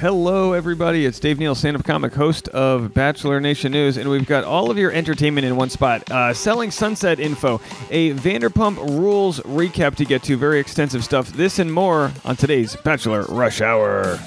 Hello, everybody. It's Dave Neal, stand-up comic, host of Bachelor Nation News, and we've got all of your entertainment in one spot. Selling Sunset info, a Vanderpump Rules recap to get to, very extensive stuff. This and more on today's Bachelor Rush Hour.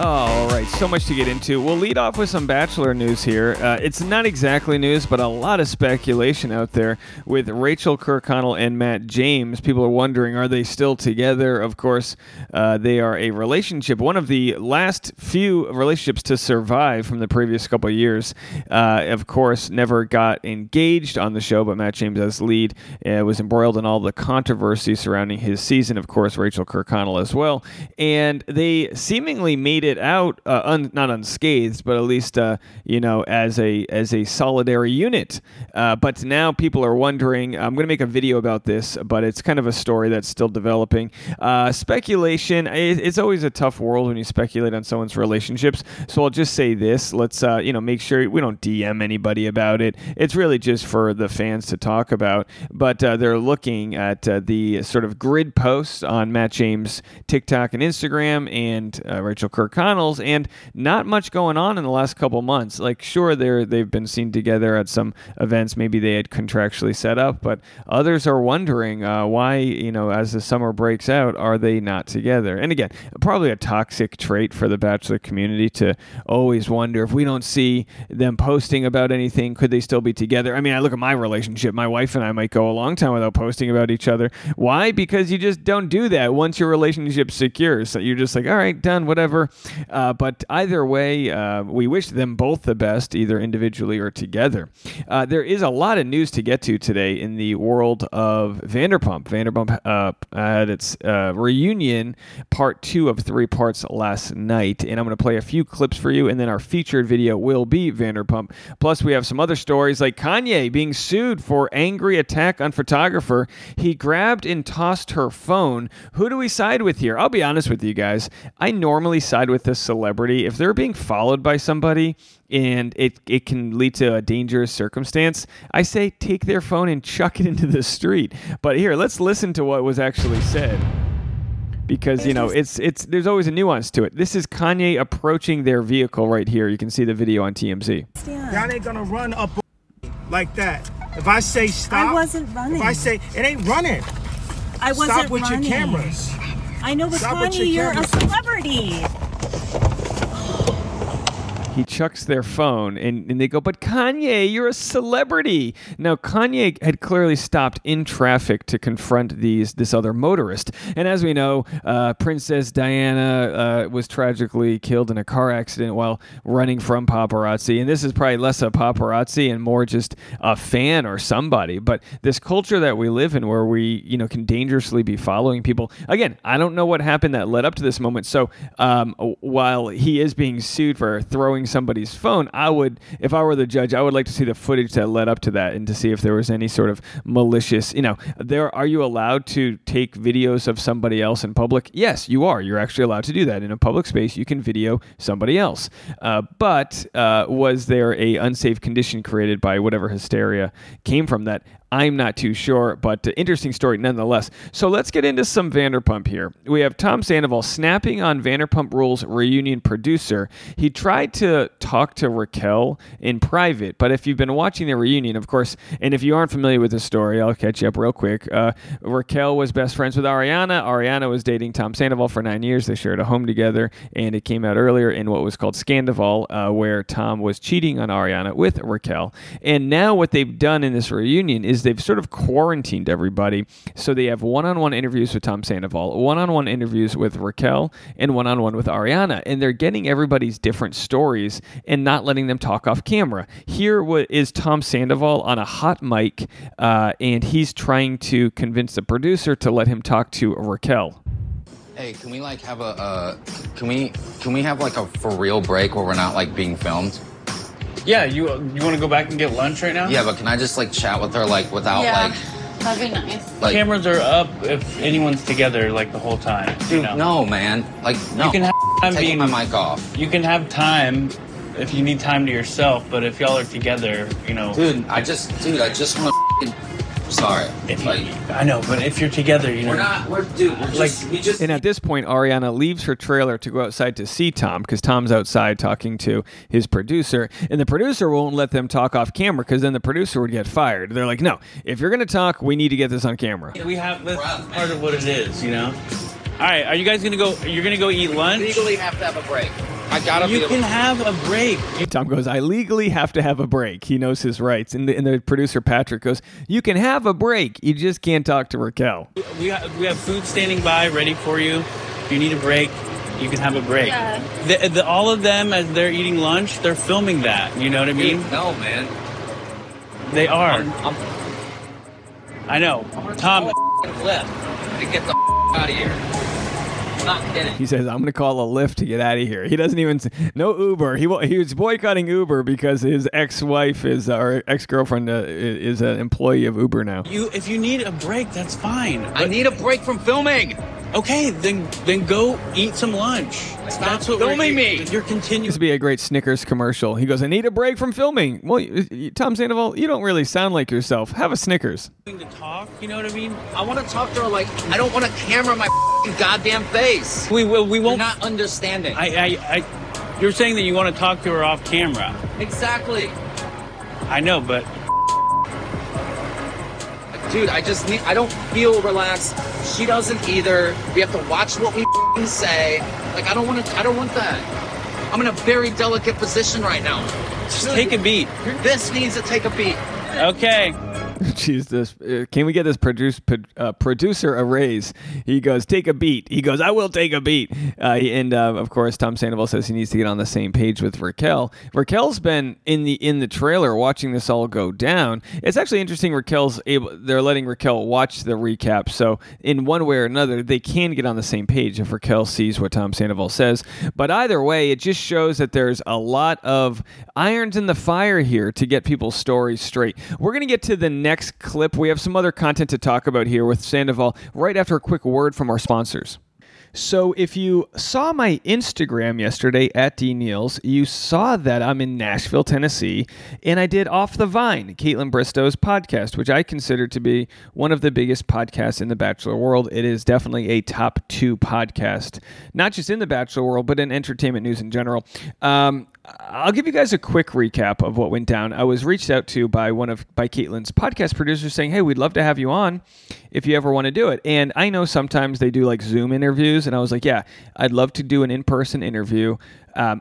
All right, so much to get into. We'll lead off with some Bachelor news here. It's not exactly news, but a lot of speculation out there with Rachel Kirkconnell and Matt James. People are wondering, are they still together? Of course, they are a relationship, one of the last few relationships to survive from the previous couple of years. Of course, never got engaged on the show, but Matt James as lead was embroiled in all the controversy surrounding his season. Of course, Rachel Kirkconnell as well. And they seemingly made it out not unscathed, but at least as a solidary unit, but now people are wondering. I'm going to make a video about this, but it's kind of a story that's still developing. Speculation, it's always a tough world when you speculate on someone's relationships, so I'll just say this. Let's make sure we don't DM anybody about it. It's really just for the fans to talk about, but they're looking at the sort of grid posts on Matt James' TikTok and Instagram and Rachel Kirk Connell's, and not much going on in the last couple months. Like, sure, they've been seen together at some events maybe they had contractually set up, but others are wondering why, as the summer breaks out, are they not together? And again, probably a toxic trait for the Bachelor community to always wonder, if we don't see them posting about anything, could they still be together? I mean, I look at my relationship. My wife and I might go a long time without posting about each other. Why? Because you just don't do that once your relationship secures. So you're just like, all right, done, whatever. But either way, we wish them both the best, either individually or together. There is a lot of news to get to today in the world of Vanderpump. Vanderpump had its reunion, part 2 of 3 parts last night. And I'm going to play a few clips for you, and then our featured video will be Vanderpump. Plus, we have some other stories like Kanye being sued for angry attack on photographer. He grabbed and tossed her phone. Who do we side with here? I'll be honest with you guys. I normally side with this celebrity if they're being followed by somebody and it can lead to a dangerous circumstance. I say take their phone and chuck it into the street. But here, let's listen to what was actually said, because it's there's always a nuance to it. This is Kanye approaching their vehicle right here. You can see the video on TMZ. Y'all ain't gonna run up like that. If I say stop, I wasn't running. If I say it ain't running, I wasn't running. Stop with your cameras. I know, but Kanye, you're a celebrity. He chucks their phone, and they go, but Kanye, you're a celebrity. Now, Kanye had clearly stopped in traffic to confront this other motorist. And as we know, Princess Diana was tragically killed in a car accident while running from paparazzi. And this is probably less a paparazzi and more just a fan or somebody. But this culture that we live in, where we can dangerously be following people. Again, I don't know what happened that led up to this moment. So while he is being sued for throwing somebody's phone, if I were the judge, I would like to see the footage that led up to that, and to see if there was any sort of malicious, are you allowed to take videos of somebody else in public? Yes, you are. You're actually allowed to do that in a public space. You can video somebody else. But was there a unsafe condition created by whatever hysteria came from that? I'm not too sure, but interesting story nonetheless. So let's get into some Vanderpump here. We have Tom Sandoval snapping on Vanderpump Rules reunion producer. He tried to talk to Raquel in private, but if you've been watching the reunion, of course, and if you aren't familiar with the story, I'll catch you up real quick. Raquel was best friends with Ariana. Ariana was dating Tom Sandoval for 9 years. They shared a home together, and it came out earlier in what was called Scandoval, where Tom was cheating on Ariana with Raquel. And now what they've done in this reunion is they've sort of quarantined everybody, so they have one-on-one interviews with Tom Sandoval, one-on-one interviews with Raquel, and one-on-one with Ariana, and they're getting everybody's different stories and not letting them talk off camera. Here is Tom Sandoval on a hot mic, and he's trying to convince the producer to let him talk to Raquel. Hey, can we have a can we have a for real break where we're not being filmed? Yeah, you want to go back and get lunch right now? Yeah, but can I just chat with her without that'd be nice. Cameras are up if anyone's together the whole time. Dude, no, man. No. You can have time taking my mic off. You can have time if you need time to yourself, but if y'all are together, Dude, I just want to Sorry. I know, but if you're together, you know. We're just. And at this point, Ariana leaves her trailer to go outside to see Tom, because Tom's outside talking to his producer, and the producer won't let them talk off camera, because then the producer would get fired. They're like, no, if you're going to talk, we need to get this on camera. We have this part of what it is, you know? All right, are you guys going to go, you're going to go eat lunch? We legally have to have a break. You can have a break. Tom goes, I legally have to have a break. He knows his rights. And the producer, Patrick, goes, you can have a break. You just can't talk to Raquel. We have food standing by, ready for you. If you need a break, you can have a break. Yeah. All of them, as they're eating lunch, they're filming that. You know what I mean? No, man. They are. I know. Tom. Get the out of here. He says, I'm going to call a Lyft to get out of here. He doesn't even say, no Uber. He was boycotting Uber because his ex-wife is, or ex-girlfriend is an employee of Uber now. If you need a break, that's fine. I need a break from filming. Okay, then go eat some lunch. That's what filming me. You're continuing. This would be a great Snickers commercial. He goes, I need a break from filming. Well, Tom Sandoval, you don't really sound like yourself. Have a Snickers. To talk, you know what I mean? I want to talk to her like I don't want a camera in my goddamn face. We won't. You're not understanding. You're saying that you want to talk to her off camera. Exactly. I know, but. Dude, I don't feel relaxed. She doesn't either. We have to watch what we say. Like, I don't want that. I'm in a very delicate position right now. Just dude, take a beat. This needs to take a beat. Okay. Jesus, can we get this producer a raise? He goes, take a beat. He goes, I will take a beat. And of course, Tom Sandoval says he needs to get on the same page with Raquel. Raquel's been in the trailer watching this all go down. It's actually interesting. They're letting Raquel watch the recap, so in one way or another, they can get on the same page if Raquel sees what Tom Sandoval says. But either way, it just shows that there's a lot of irons in the fire here to get people's stories straight. We're gonna get to the next clip. We have some other content to talk about here with Sandoval right after a quick word from our sponsors. So if you saw my Instagram yesterday at DNeals, you saw that I'm in Nashville, Tennessee, and I did Off the Vine, Kaitlyn Bristowe's podcast, which I consider to be one of the biggest podcasts in the Bachelor world. It is definitely a top 2 podcast, not just in the Bachelor world, but in entertainment news in general. I'll give you guys a quick recap of what went down. I was reached out to by one of Kaitlyn's podcast producers saying, hey, we'd love to have you on if you ever want to do it. And I know sometimes they do like Zoom interviews. And I was like, yeah, I'd love to do an in-person interview.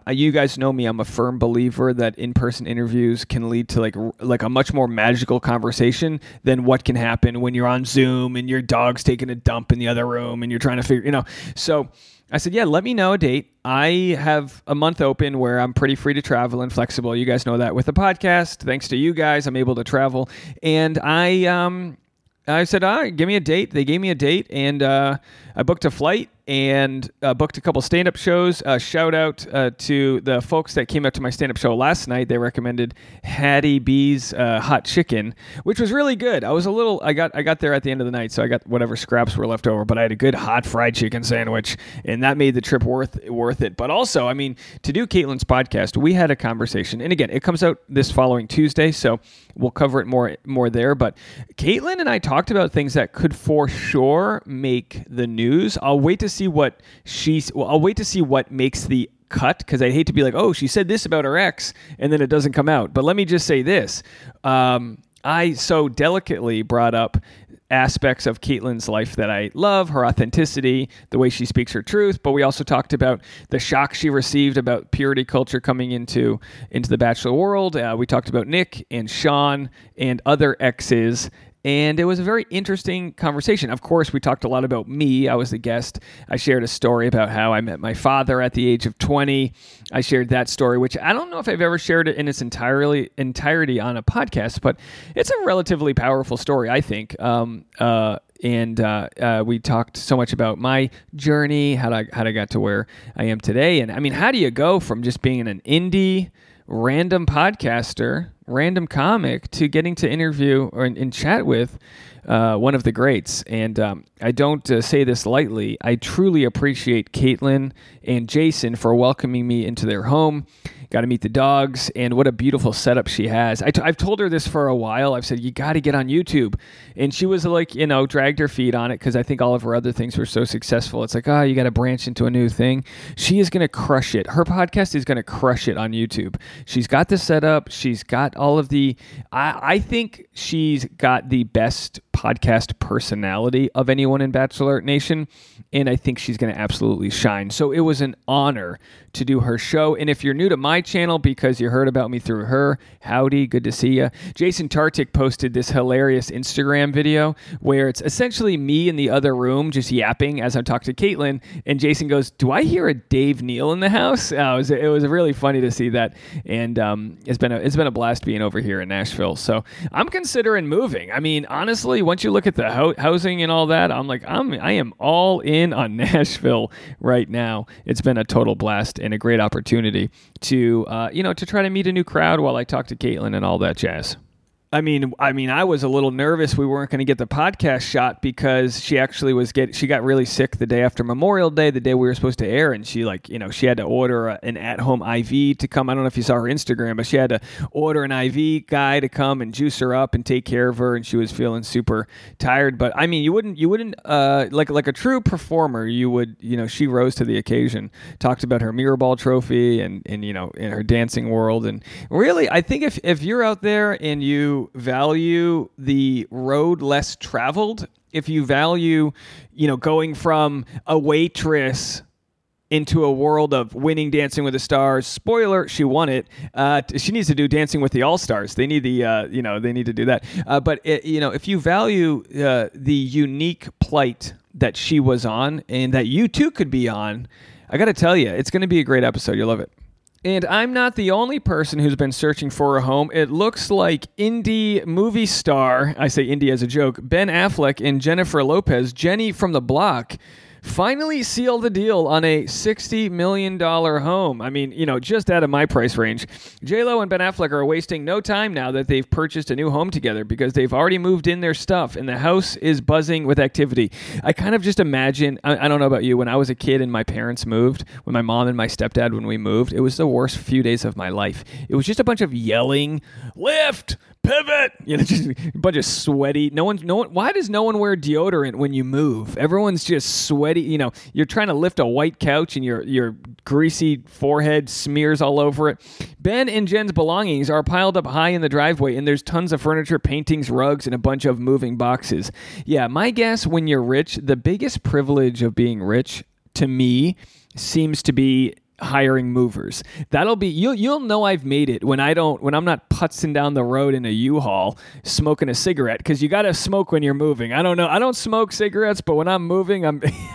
You guys know me. I'm a firm believer that in-person interviews can lead to like a much more magical conversation than what can happen when you're on Zoom and your dog's taking a dump in the other room and you're trying to figure, you know. So I said, yeah, let me know a date. I have a month open where I'm pretty free to travel and flexible. You guys know that with the podcast. Thanks to you guys, I'm able to travel. And I said, all right, give me a date. They gave me a date, and I booked a flight and booked a couple stand-up shows. Shout out to the folks that came up to my stand-up show last night. They recommended Hattie B's Hot Chicken, which was really good. I got there at the end of the night, so I got whatever scraps were left over, but I had a good hot fried chicken sandwich, and that made the trip worth it. But also, I mean, to do Kaitlyn's podcast, we had a conversation. And again, it comes out this following Tuesday, so we'll cover it more there. But Kaitlyn and I talked about things that could for sure make the news. I'll wait to see what makes the cut, because I'd hate to be like, oh, she said this about her ex, and then it doesn't come out. But let me just say this. I so delicately brought up aspects of Kaitlyn's life that I love, her authenticity, the way she speaks her truth, but we also talked about the shock she received about purity culture coming into the Bachelor world. We talked about Nick and Sean and other exes. And it was a very interesting conversation. Of course, we talked a lot about me. I was the guest. I shared a story about how I met my father at the age of 20. I shared that story, which I don't know if I've ever shared it in its entirety on a podcast, but it's a relatively powerful story, I think. And we talked so much about my journey, how I got to where I am today. And I mean, how do you go from just being an indie random podcaster random comic to getting to interview or and chat with one of the greats. And I don't say this lightly. I truly appreciate Kaitlyn and Jason for welcoming me into their home. Got to meet the dogs, and what a beautiful setup she has. I've told her this for a while. I've said, you got to get on YouTube. And she was like, you know, dragged her feet on it because I think all of her other things were so successful. It's like, oh, you got to branch into a new thing. She is going to crush it. Her podcast is going to crush it on YouTube. She's got the setup. She's got all of the... I think she's got the best podcast personality of anyone in Bachelor Nation, and I think she's going to absolutely shine. So it was an honor to do her show. And if you're new to my channel because you heard about me through her, howdy, good to see you. Jason Tartic posted this hilarious Instagram video where it's essentially me in the other room just yapping as I'm talking to Kaitlyn, and Jason goes, do I hear a Dave Neal in the house? It was really funny to see that, and it's been a blast being over here in Nashville. So I'm considering moving. I mean, honestly, once you look at the housing and all that, I'm like, I am all in on Nashville right now. It's been a total blast and a great opportunity to try to meet a new crowd while I talk to Kaitlyn and all that jazz. I mean, I was a little nervous we weren't going to get the podcast shot because she actually got really sick the day after Memorial Day, the day we were supposed to air, and she she had to order an at-home IV to come. I don't know if you saw her Instagram, but she had to order an IV guy to come and juice her up and take care of her, and she was feeling super tired. But I mean, you wouldn't like a true performer, she rose to the occasion. Talked about her mirror ball trophy and in her dancing world, and really, I think if you're out there and you value the road less traveled, if you value, going from a waitress into a world of winning Dancing with the Stars. Spoiler, she won it. She needs to do Dancing with the All-Stars. They need to do that. But if you value the unique plight that she was on and that you too could be on, I got to tell you, it's going to be a great episode. You'll love it. And I'm not the only person who's been searching for a home. It looks like indie movie star, I say indie as a joke, Ben Affleck and Jennifer Lopez, Jenny from the Block, finally sealed the deal on a $60 million home. I mean, just out of my price range. J-Lo and Ben Affleck are wasting no time now that they've purchased a new home together because they've already moved in their stuff and the house is buzzing with activity. I kind of just imagine, I don't know about you, when I was a kid and my parents moved, when my mom and my stepdad, when we moved, it was the worst few days of my life. It was just a bunch of yelling, lift, pivot, just a bunch of sweaty. No one. Why does no one wear deodorant when you move? Everyone's just sweaty. You're trying to lift a white couch and your greasy forehead smears all over it. Ben and Jen's belongings are piled up high in the driveway, and there's tons of furniture, paintings, rugs, and a bunch of moving boxes. Yeah, my guess, when you're rich, the biggest privilege of being rich, to me, seems to be hiring movers. That'll be you'll know I've made it when I'm not putzing down the road in a U-Haul smoking a cigarette, because you got to smoke when you're moving. I don't know. I don't smoke cigarettes, but when I'm moving,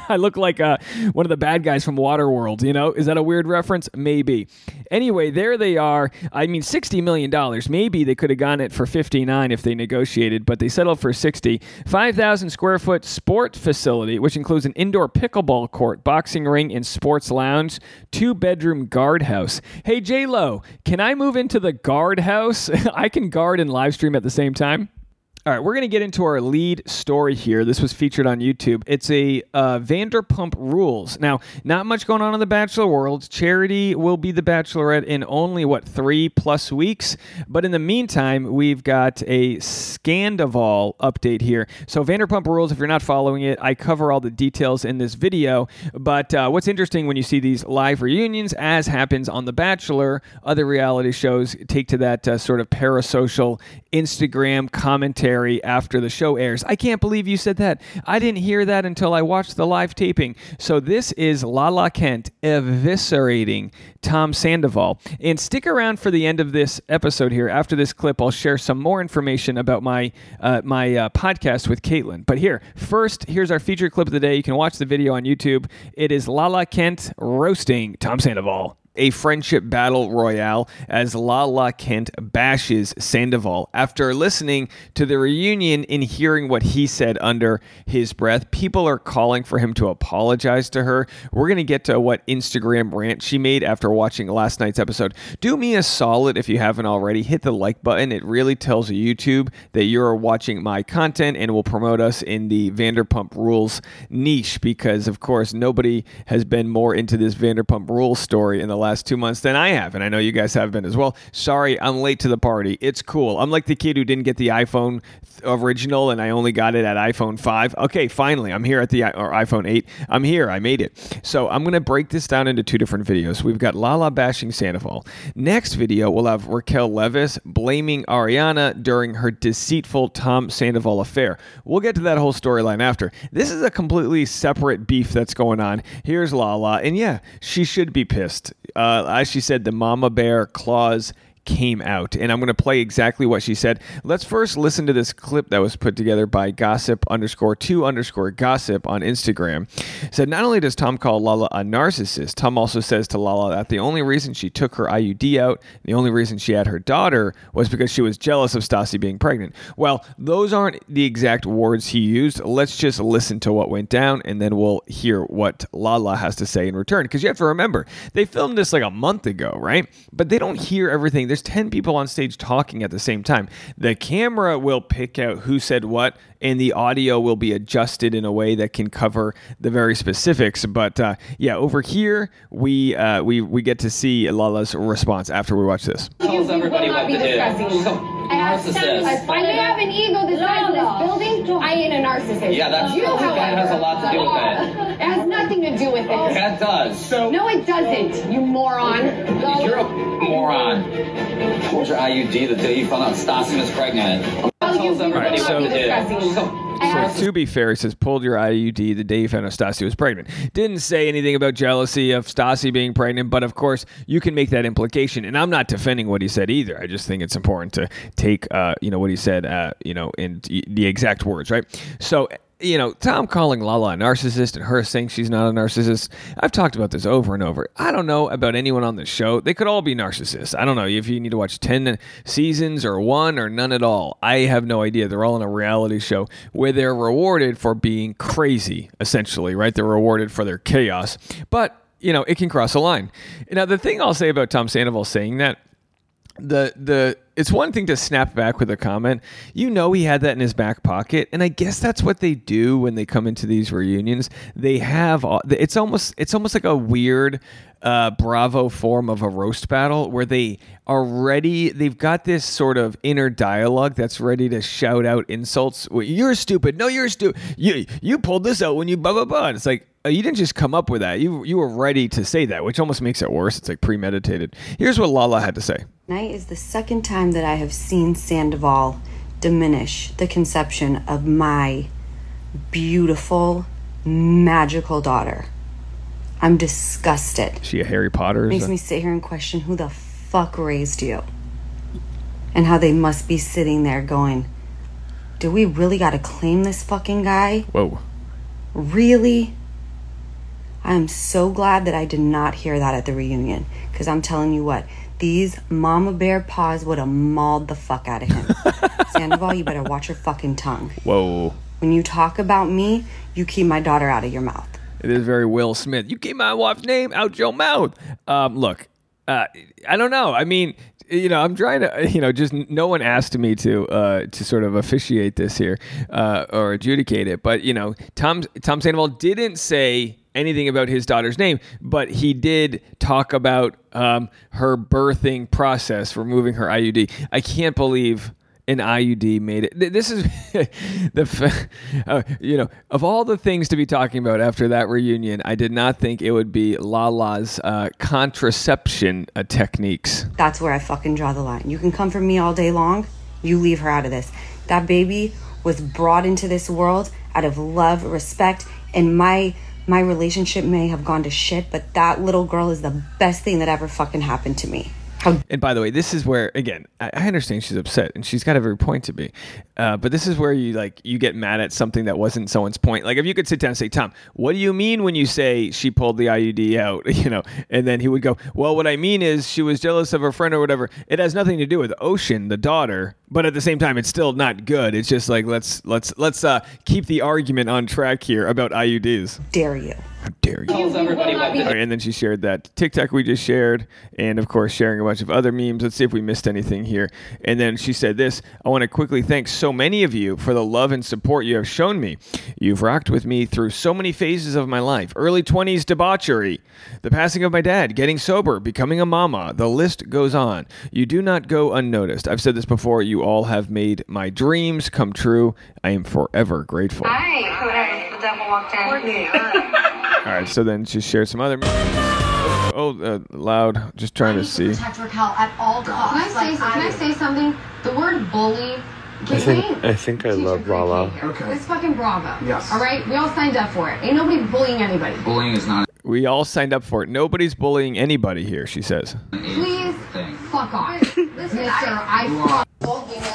I look like one of the bad guys from Waterworld. Is that a weird reference? Maybe. Anyway, there they are. I mean, $60 million. Maybe they could have gone it for 59 if they negotiated, but they settled for 60. 5,000 square foot sport facility, which includes an indoor pickleball court, boxing ring, and sports lounge. 2-bedroom guardhouse. Hey, J-Lo, can I move into the guardhouse? I can guard and live stream at the same time. All right, we're going to get into our lead story here. This was featured on YouTube. It's a Vanderpump Rules. Now, not much going on in the Bachelor world. Charity will be the Bachelorette in only, 3+ weeks? But in the meantime, we've got a Scandoval update here. So Vanderpump Rules, if you're not following it, I cover all the details in this video. But what's interesting when you see these live reunions, as happens on The Bachelor, other reality shows take to that sort of parasocial Instagram commentary after the show airs. I can't believe you said that. I didn't hear that until I watched the live taping. So this is Lala Kent eviscerating Tom Sandoval. And stick around for the end of this episode here. After this clip, I'll share some more information about my podcast with Kaitlyn. But here's our feature clip of the day. You can watch the video on YouTube. It is Lala Kent roasting Tom Sandoval. a friendship battle royale as Lala Kent bashes Sandoval. After listening to the reunion and hearing what he said under his breath, people are calling for him to apologize to her. We're going to get to what Instagram rant she made after watching last night's episode. Do me a solid if you haven't already. Hit the like button. It really tells YouTube that you're watching my content and will promote us in the Vanderpump Rules niche because, of course, nobody has been more into this Vanderpump Rules story in the last 2 months than I have, and I know you guys have been as well. Sorry, I'm late to the party. It's cool. I'm like the kid who didn't get the iPhone original, and I only got it at iPhone 5. Okay, finally, I'm here at the iPhone 8. I'm here. I made it. So I'm going to break this down into two different videos. We've got Lala bashing Sandoval. Next video, we'll have Raquel Levis blaming Ariana during her deceitful Tom Sandoval affair. We'll get to that whole storyline after. This is a completely separate beef that's going on. Here's Lala, and yeah, she should be pissed. As she said, the mama bear claws came out, and I'm going to play exactly what she said. Let's first listen to this clip that was put together by gossip_2_gossip on Instagram. It said, not only does Tom call Lala a narcissist, Tom also says to Lala that the only reason she took her IUD out, the only reason she had her daughter, was because she was jealous of Stassi being pregnant. Well, those aren't the exact words he used. Let's just listen to what went down, and then we'll hear what Lala has to say in return, because you have to remember, they filmed this like a month ago, right? But they don't hear everything. There's 10 people on stage talking at the same time. The camera will pick out who said what, and the audio will be adjusted in a way that can cover the very specifics. But yeah, over here, we get to see Lala's response after we watch this. Tells everybody what to do. I may have an ego the size of this building. I ain't a narcissist. Yeah, that's you, however. That has a lot to do with it. It has nothing to do with it. That does. So, no, it doesn't, you moron. You're a moron. Told your IUD the day you found out Stassi was pregnant. So to be fair, he says, pulled your IUD the day you found out Stassi was pregnant. Didn't say anything about jealousy of Stassi being pregnant, but of course, you can make that implication. And I'm not defending what he said either. I just think it's important to take, what he said, in the exact words, right? So, Tom calling Lala a narcissist and her saying she's not a narcissist. I've talked about this over and over. I don't know about anyone on the show. They could all be narcissists. I don't know if you need to watch 10 seasons or one or none at all. I have no idea. They're all on a reality show where they're rewarded for being crazy, essentially, right? They're rewarded for their chaos. But, it can cross a line. Now, the thing I'll say about Tom Sandoval saying that, it's one thing to snap back with a comment. He had that in his back pocket, and I guess that's what they do when they come into these reunions. They have it's almost like a weird Bravo form of a roast battle where they are ready. They've got this sort of inner dialogue that's ready to shout out insults. Well, you're stupid. No, you're stupid. You pulled this out when you blah blah blah. And it's like, you didn't just come up with that. You were ready to say that, which almost makes it worse. It's like premeditated. Here's what Lala had to say. Tonight is the second time that I have seen Sandoval diminish the conception of my beautiful, magical daughter. I'm disgusted. Is she a Harry Potter? Makes me sit here and question who the fuck raised you and how they must be sitting there going, do we really got to claim this fucking guy? Whoa. Really? I'm so glad that I did not hear that at the reunion, because I'm telling you what, these mama bear paws would have mauled the fuck out of him. Sandoval, you better watch your fucking tongue. Whoa. When you talk about me, you keep my daughter out of your mouth. It is very Will Smith. You keep my wife's name out your mouth. Look, I don't know. I mean, I'm trying to, just no one asked me to sort of officiate this here or adjudicate it. But, Tom Sandoval didn't say anything about his daughter's name, but he did talk about her birthing process, removing her IUD. I can't believe an IUD made it. This is of all the things to be talking about after that reunion, I did not think it would be Lala's contraception techniques. That's where I fucking draw the line. You can come for me all day long. You leave her out of this. That baby was brought into this world out of love, respect, and my relationship may have gone to shit, but that little girl is the best thing that ever fucking happened to me. And by the way, this is where, again, I understand she's upset and she's got every point to be. But this is where you get mad at something that wasn't someone's point. Like if you could sit down and say, Tom, what do you mean when you say she pulled the IUD out, and then he would go, well, what I mean is she was jealous of her friend or whatever. It has nothing to do with Ocean, the daughter. But at the same time, it's still not good. It's just like, let's keep the argument on track here about IUDs. Dare you. How dare you? And then she shared that TikTok we just shared, and of course sharing a bunch of other memes. Let's see if we missed anything here. And then she said this, I want to quickly thank so many of you for the love and support you have shown me. You've rocked with me through so many phases of my life. Early 20s debauchery, the passing of my dad, getting sober, becoming a mama. The list goes on. You do not go unnoticed. I've said this before. You all have made my dreams come true. I am forever grateful. Hi, whoever the devil walked in. All right, so then she shared some other... loud. Just trying to see. Protect Raquel at all costs. Can I say something? The word bully... I think I love Lala. Okay. It's fucking Bravo. Yes. All right? We all signed up for it. Ain't nobody bullying anybody. Bullying is not... We all signed up for it. Nobody's bullying anybody here, she says. Please fuck off. Listen, I fuck off.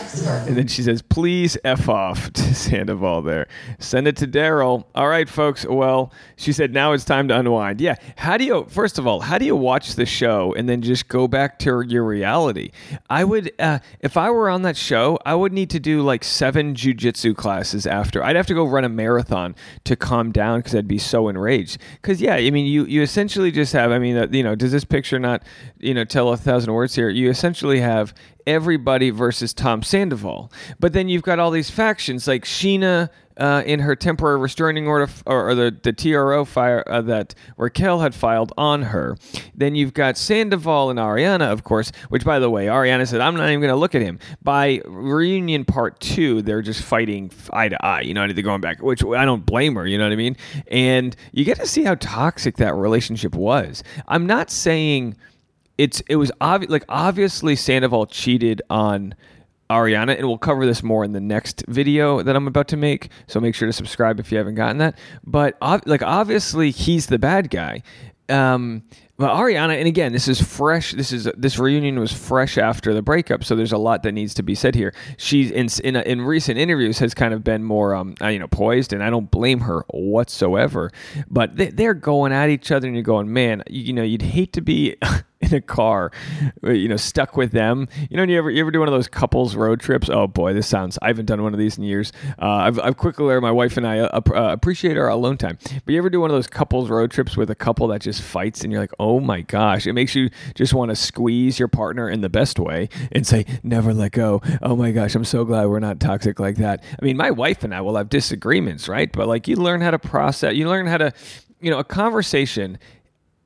And then she says, please F off to Sandoval there. Send it to Daryl. All right, folks. Well, she said, now it's time to unwind. Yeah. First of all, how do you watch the show and then just go back to your reality? I would, if I were on that show, I would need to do like 7 jujitsu classes after. I'd have to go run a marathon to calm down because I'd be so enraged. Because, yeah, I mean, you essentially just have, does this picture not, tell 1,000 words here? You essentially have everybody versus Tom Sandoval. But then you've got all these factions like Scheana, in her temporary restraining order or the TRO fire that Raquel had filed on her. Then you've got Sandoval and Ariana, of course, which, by the way, Ariana said, I'm not even going to look at him. By reunion part 2, they're just fighting eye to eye, they're going back, which I don't blame her, you know what I mean? And you get to see how toxic that relationship was. I'm not saying it was obvious, like obviously Sandoval cheated on Ariana, and we'll cover this more in the next video that I'm about to make, so make sure to subscribe if you haven't gotten that, but obviously he's the bad guy, but Ariana, and again, this is fresh, this reunion was fresh after the breakup, so there's a lot that needs to be said here. She's in recent interviews has kind of been more poised, and I don't blame her whatsoever, but they're going at each other and you're going, man, you'd hate to be in a car, stuck with them. You ever do one of those couples road trips? Oh boy, this sounds, I haven't done one of these in years. I've quickly learned my wife and I appreciate our alone time. But you ever do one of those couples road trips with a couple that just fights and you're like, oh my gosh, it makes you just want to squeeze your partner in the best way and say, never let go. Oh my gosh, I'm so glad we're not toxic like that. I mean, my wife and I will have disagreements, right? But like you learn how to process, you learn how to, a conversation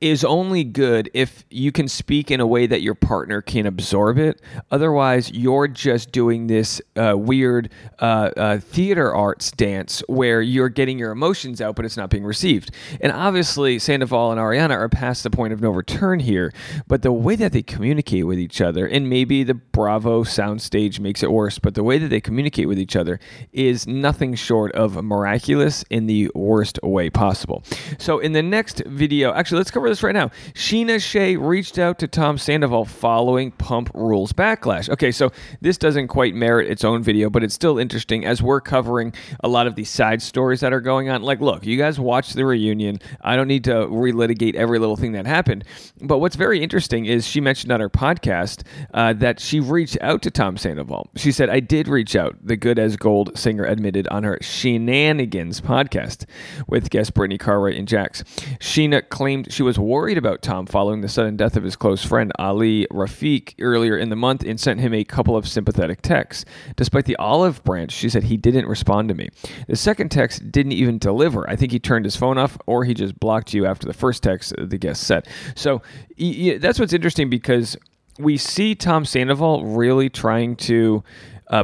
is only good if you can speak in a way that your partner can absorb it. Otherwise, you're just doing this weird theater arts dance where you're getting your emotions out, but it's not being received. And obviously, Sandoval and Ariana are past the point of no return here, but the way that they communicate with each other, and maybe the Bravo soundstage makes it worse, but the way that they communicate with each other is nothing short of miraculous in the worst way possible. So in the next video, actually, let's cover this right now. Scheana Shay reached out to Tom Sandoval following Pump Rules backlash. Okay, so this doesn't quite merit its own video, but it's still interesting as we're covering a lot of the side stories that are going on. Like, look, you guys watch the reunion. I don't need to relitigate every little thing that happened. But what's very interesting is she mentioned on her podcast that she reached out to Tom Sandoval. She said, I did reach out, the Good as Gold singer admitted on her Shenanigans podcast with guest Brittany Carwright and Jax. Scheana claimed she was worried about Tom following the sudden death of his close friend Ali Rafiq earlier in the month and sent him a couple of sympathetic texts. Despite the olive branch, she said he didn't respond to me. The second text didn't even deliver. I think he turned his phone off or he just blocked you after the first text, the guest said. So that's what's interesting because we see Tom Sandoval really trying to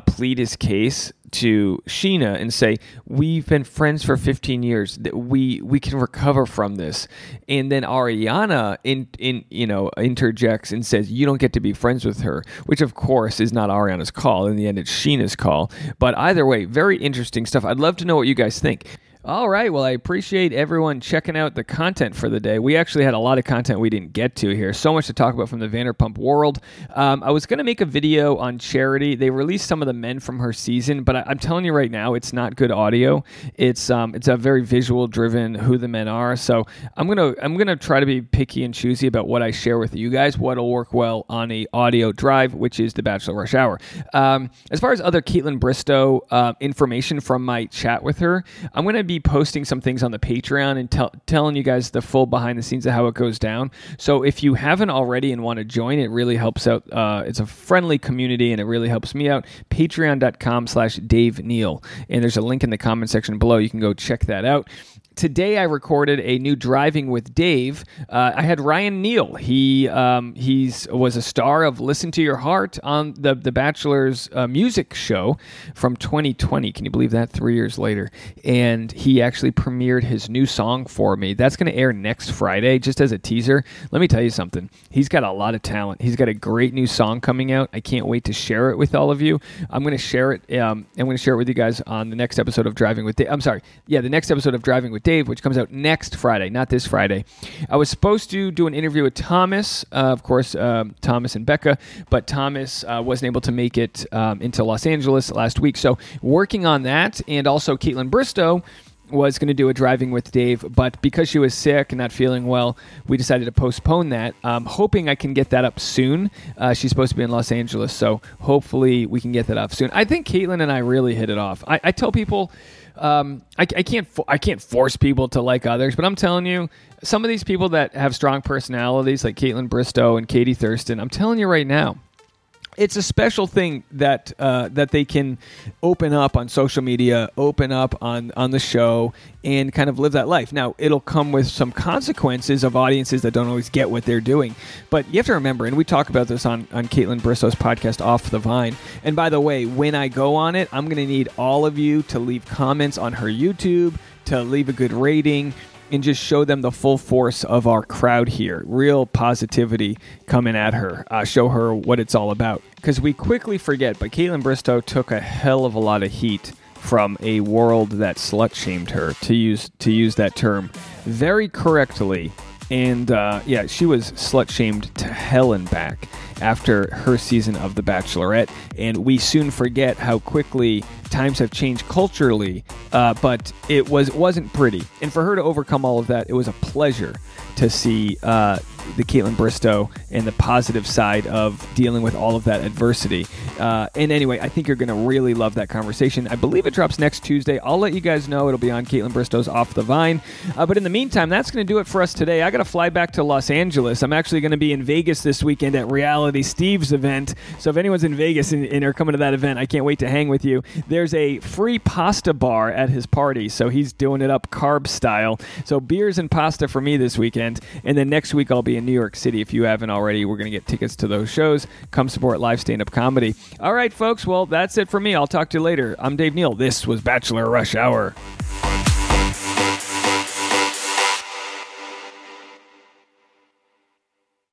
plead his case to Scheana and say, we've been friends for 15 years, that we can recover from this. And then Ariana interjects and says, you don't get to be friends with her, which of course is not Ariana's call. In the end, it's Sheena's call. But either way, very interesting stuff. I'd love to know what you guys think. All right. Well, I appreciate everyone checking out the content for the day. We actually had a lot of content we didn't get to here. So much to talk about from the Vanderpump world. I was going to make a video on Charity. They released some of the men from her season, but I'm telling you right now, it's not good audio. It's a very visual driven who the men are. So I'm gonna try to be picky and choosy about what I share with you guys, what'll work well on a audio drive, which is the Bachelor Rush Hour. As far as other Kaitlyn Bristowe information from my chat with her, I'm going to be posting some things on the Patreon and telling you guys the full behind the scenes of how it goes down. So if you haven't already and want to join, it really helps out. It's a friendly community and it really helps me out. Patreon.com/Dave Neal. And there's a link in the comment section below. You can go check that out. Today I recorded a new Driving with Dave. I had Ryan Neal. He was a star of Listen to Your Heart on the Bachelor's music show from 2020. Can you believe that? 3 years later. And he actually premiered his new song for me. That's going to air next Friday, just as a teaser. Let me tell you something. He's got a lot of talent. He's got a great new song coming out. I can't wait to share it with all of you. I'm going to share it. I'm going to share it with you guys on the next episode of Driving with Dave. I'm sorry. Yeah, the next episode of Driving with Dave, which comes out next Friday, not this Friday. I was supposed to do an interview with Thomas, of course, Thomas and Becca, but Thomas wasn't able to make it into Los Angeles last week. So working on that, and also Kaitlyn Bristowe was going to do a Driving with Dave, but because she was sick and not feeling well, we decided to postpone that. I'm hoping I can get that up soon. She's supposed to be in Los Angeles, so hopefully we can get that up soon. I think Kaitlyn and I really hit it off. I tell people... I can't force people to like others, but I'm telling you, some of these people that have strong personalities like Kaitlyn Bristowe and Katie Thurston, I'm telling you right now, it's a special thing that that they can open up on social media, open up on the show, and kind of live that life. Now, it'll come with some consequences of audiences that don't always get what they're doing. But you have to remember, and we talk about this on Kaitlyn Bristowe's podcast, Off the Vine. And by the way, when I go on it, I'm going to need all of you to leave comments on her YouTube, to leave a good rating, and just show them the full force of our crowd here. Real positivity coming at her. Show her what it's all about. Because we quickly forget, but Kaitlyn Bristowe took a hell of a lot of heat from a world that slut-shamed her, to use that term very correctly. And yeah, she was slut-shamed to hell and back after her season of The Bachelorette. And we soon forget how quickly times have changed culturally, but it wasn't pretty. And for her to overcome all of that, it was a pleasure to see the Kaitlyn Bristowe and the positive side of dealing with all of that adversity. And anyway, I think you're going to really love that conversation. I believe it drops next Tuesday. I'll let you guys know. It'll be on Kaitlyn Bristowe's Off the Vine. But in the meantime, that's going to do it for us today. I got to fly back to Los Angeles. I'm actually going to be in Vegas this weekend at Reality Steve's event. So if anyone's in Vegas and are coming to that event, I can't wait to hang with you. There's a free pasta bar at his party, so he's doing it up carb style. So beers and pasta for me this weekend. And then next week, I'll be in New York City. If you haven't already, we're going to get tickets to those shows. Come support live stand-up comedy. All right, folks. Well, that's it for me. I'll talk to you later. I'm Dave Neal. This was Bachelor Rush Hour.